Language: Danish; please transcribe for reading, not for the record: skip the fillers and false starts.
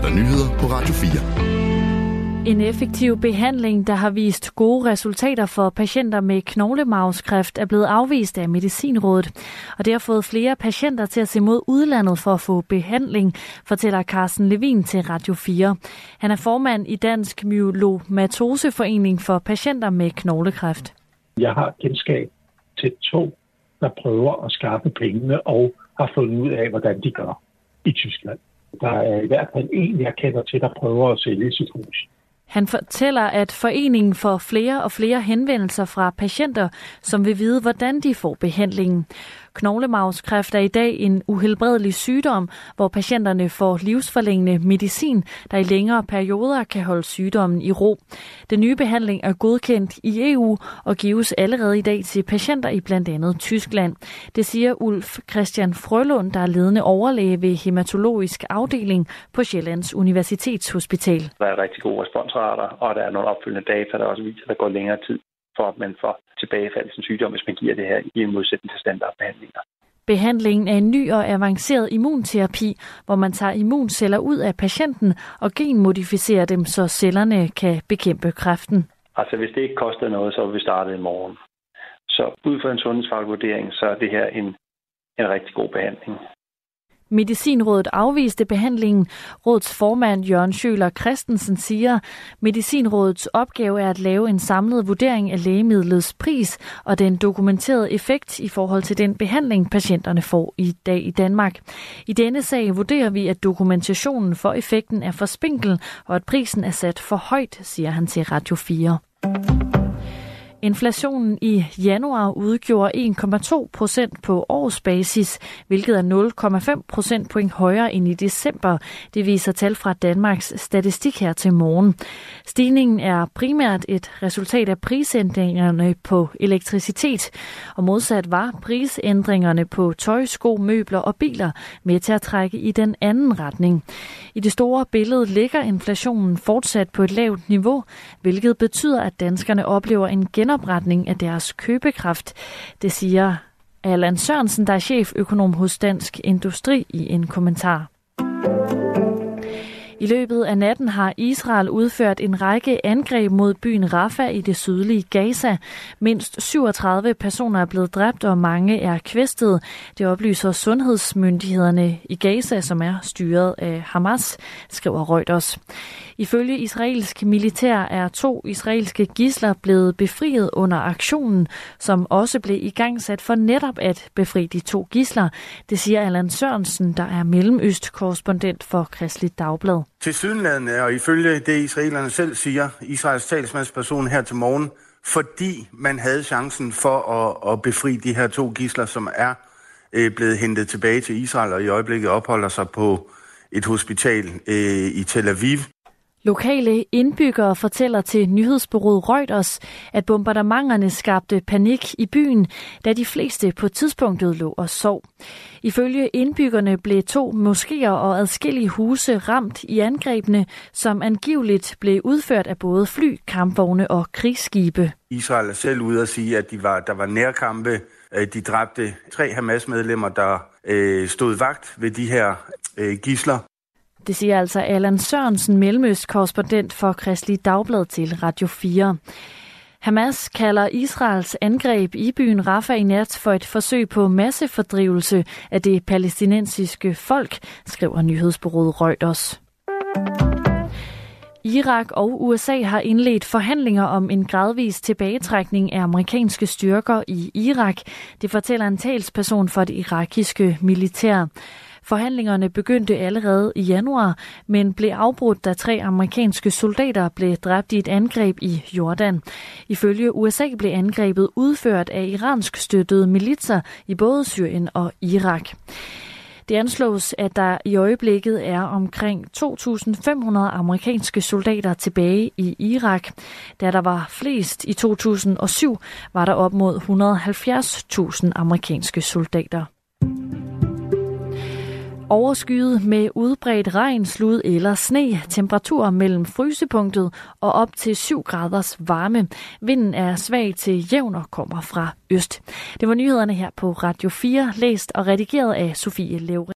er der nyheder på Radio 4. En effektiv behandling, der har vist gode resultater for patienter med knoglemarvskræft, er blevet afvist af Medicinrådet. Og det har fået flere patienter til at se mod udlandet for at få behandling, fortæller Carsten Levin til Radio 4. Han er formand i Dansk Myelomatoseforening for patienter med knoglekræft. Jeg har kendskab til 2, der prøver at skaffe pengene og har fundet ud af, hvordan de gør i Tyskland. Der er i hvert fald en, jeg kender til, der prøver at sælge sit hus. Han fortæller, at foreningen får flere og flere henvendelser fra patienter, som vil vide, hvordan de får behandlingen. Knoglemarvskræft er i dag en uhelbredelig sygdom, hvor patienterne får livsforlængende medicin, der i længere perioder kan holde sygdommen i ro. Den nye behandling er godkendt i EU og gives allerede i dag til patienter i blandt andet Tyskland. Det siger Ulf Christian Frølund, der er ledende overlæge ved Hematologisk Afdeling på Sjællands Universitetshospital. Der er rigtig gode responsrater, og der er nogle opfølgende data, der også viser, at der går længere tid, for at man får tilbagefald til sygdom, hvis man giver det her i modsætning til standardbehandlinger. Behandlingen er en ny og avanceret immunterapi, hvor man tager immunceller ud af patienten og genmodificerer dem, så cellerne kan bekæmpe kræften. Altså hvis det ikke kostede noget, så ville vi starte i morgen. Så ud fra en sundhedsfaglig vurdering, så er det her en rigtig god behandling. Medicinrådet afviste behandlingen. Rådets formand Jørgen Schøler Christensen siger, Medicinrådets opgave er at lave en samlet vurdering af lægemidlets pris og den dokumenterede effekt i forhold til den behandling, patienterne får i dag i Danmark. I denne sag vurderer vi, at dokumentationen for effekten er for spinkel og at prisen er sat for højt, siger han til Radio 4. Inflationen i januar udgjorde 1,2% på årsbasis, hvilket er 0,5% point højere end i december. Det viser tal fra Danmarks Statistik her til morgen. Stigningen er primært et resultat af prisændringerne på elektricitet, og modsat var prisændringerne på tøj, sko, møbler og biler med til at trække i den anden retning. I det store billede ligger inflationen fortsat på et lavt niveau, hvilket betyder, at danskerne oplever en genopretning af deres købekraft. Det siger Allan Sørensen, der er cheføkonom hos Dansk Industri, i en kommentar. I løbet af natten har Israel udført en række angreb mod byen Rafah i det sydlige Gaza. Mindst 37 personer er blevet dræbt, og mange er kvæstet. Det oplyser sundhedsmyndighederne i Gaza, som er styret af Hamas, skriver Reuters. Ifølge israelsk militær er 2 israelske gidsler blevet befriet under aktionen, som også blev igangsat for netop at befri de 2 gidsler. Det siger Allan Sørensen, der er mellemøstkorrespondent for Kristeligt Dagblad. Tilsyneladende, og ifølge det israelerne selv siger, Israels talsmandsperson her til morgen, fordi man havde chancen for at befri de her 2 gidsler, som er blevet hentet tilbage til Israel og i øjeblikket opholder sig på et hospital i Tel Aviv. Lokale indbyggere fortæller til nyhedsbureauet Reuters, at bombardementerne skabte panik i byen, da de fleste på tidspunktet lå og sov. Ifølge indbyggerne blev 2 moskéer og adskillige huse ramt i angrebene, som angiveligt blev udført af både fly, kampvogne og krigsskibe. Israel er selv ude at sige, at der var nærkampe. De dræbte 3 Hamas-medlemmer, der stod vagt ved de her gidsler. Det siger altså Allan Sørensen, mellemøstkorrespondent for Kristeligt Dagblad til Radio 4. Hamas kalder Israels angreb i byen Rafah i nat for et forsøg på massefordrivelse af det palæstinensiske folk, skriver nyhedsbureauet Reuters. Irak og USA har indledt forhandlinger om en gradvis tilbagetrækning af amerikanske styrker i Irak. Det fortæller en talsperson for det irakiske militær. Forhandlingerne begyndte allerede i januar, men blev afbrudt, da 3 amerikanske soldater blev dræbt i et angreb i Jordan. Ifølge USA blev angrebet udført af iransk støttede militser i både Syrien og Irak. Det anslås, at der i øjeblikket er omkring 2.500 amerikanske soldater tilbage i Irak. Da der var flest i 2007, var der op mod 170.000 amerikanske soldater. Overskyet med udbredt regn, slud eller sne. Temperaturer mellem frysepunktet og op til 7 graders varme. Vinden er svag til jævn og kommer fra øst. Det var nyhederne her på Radio 4, læst og redigeret af Sofie Levering.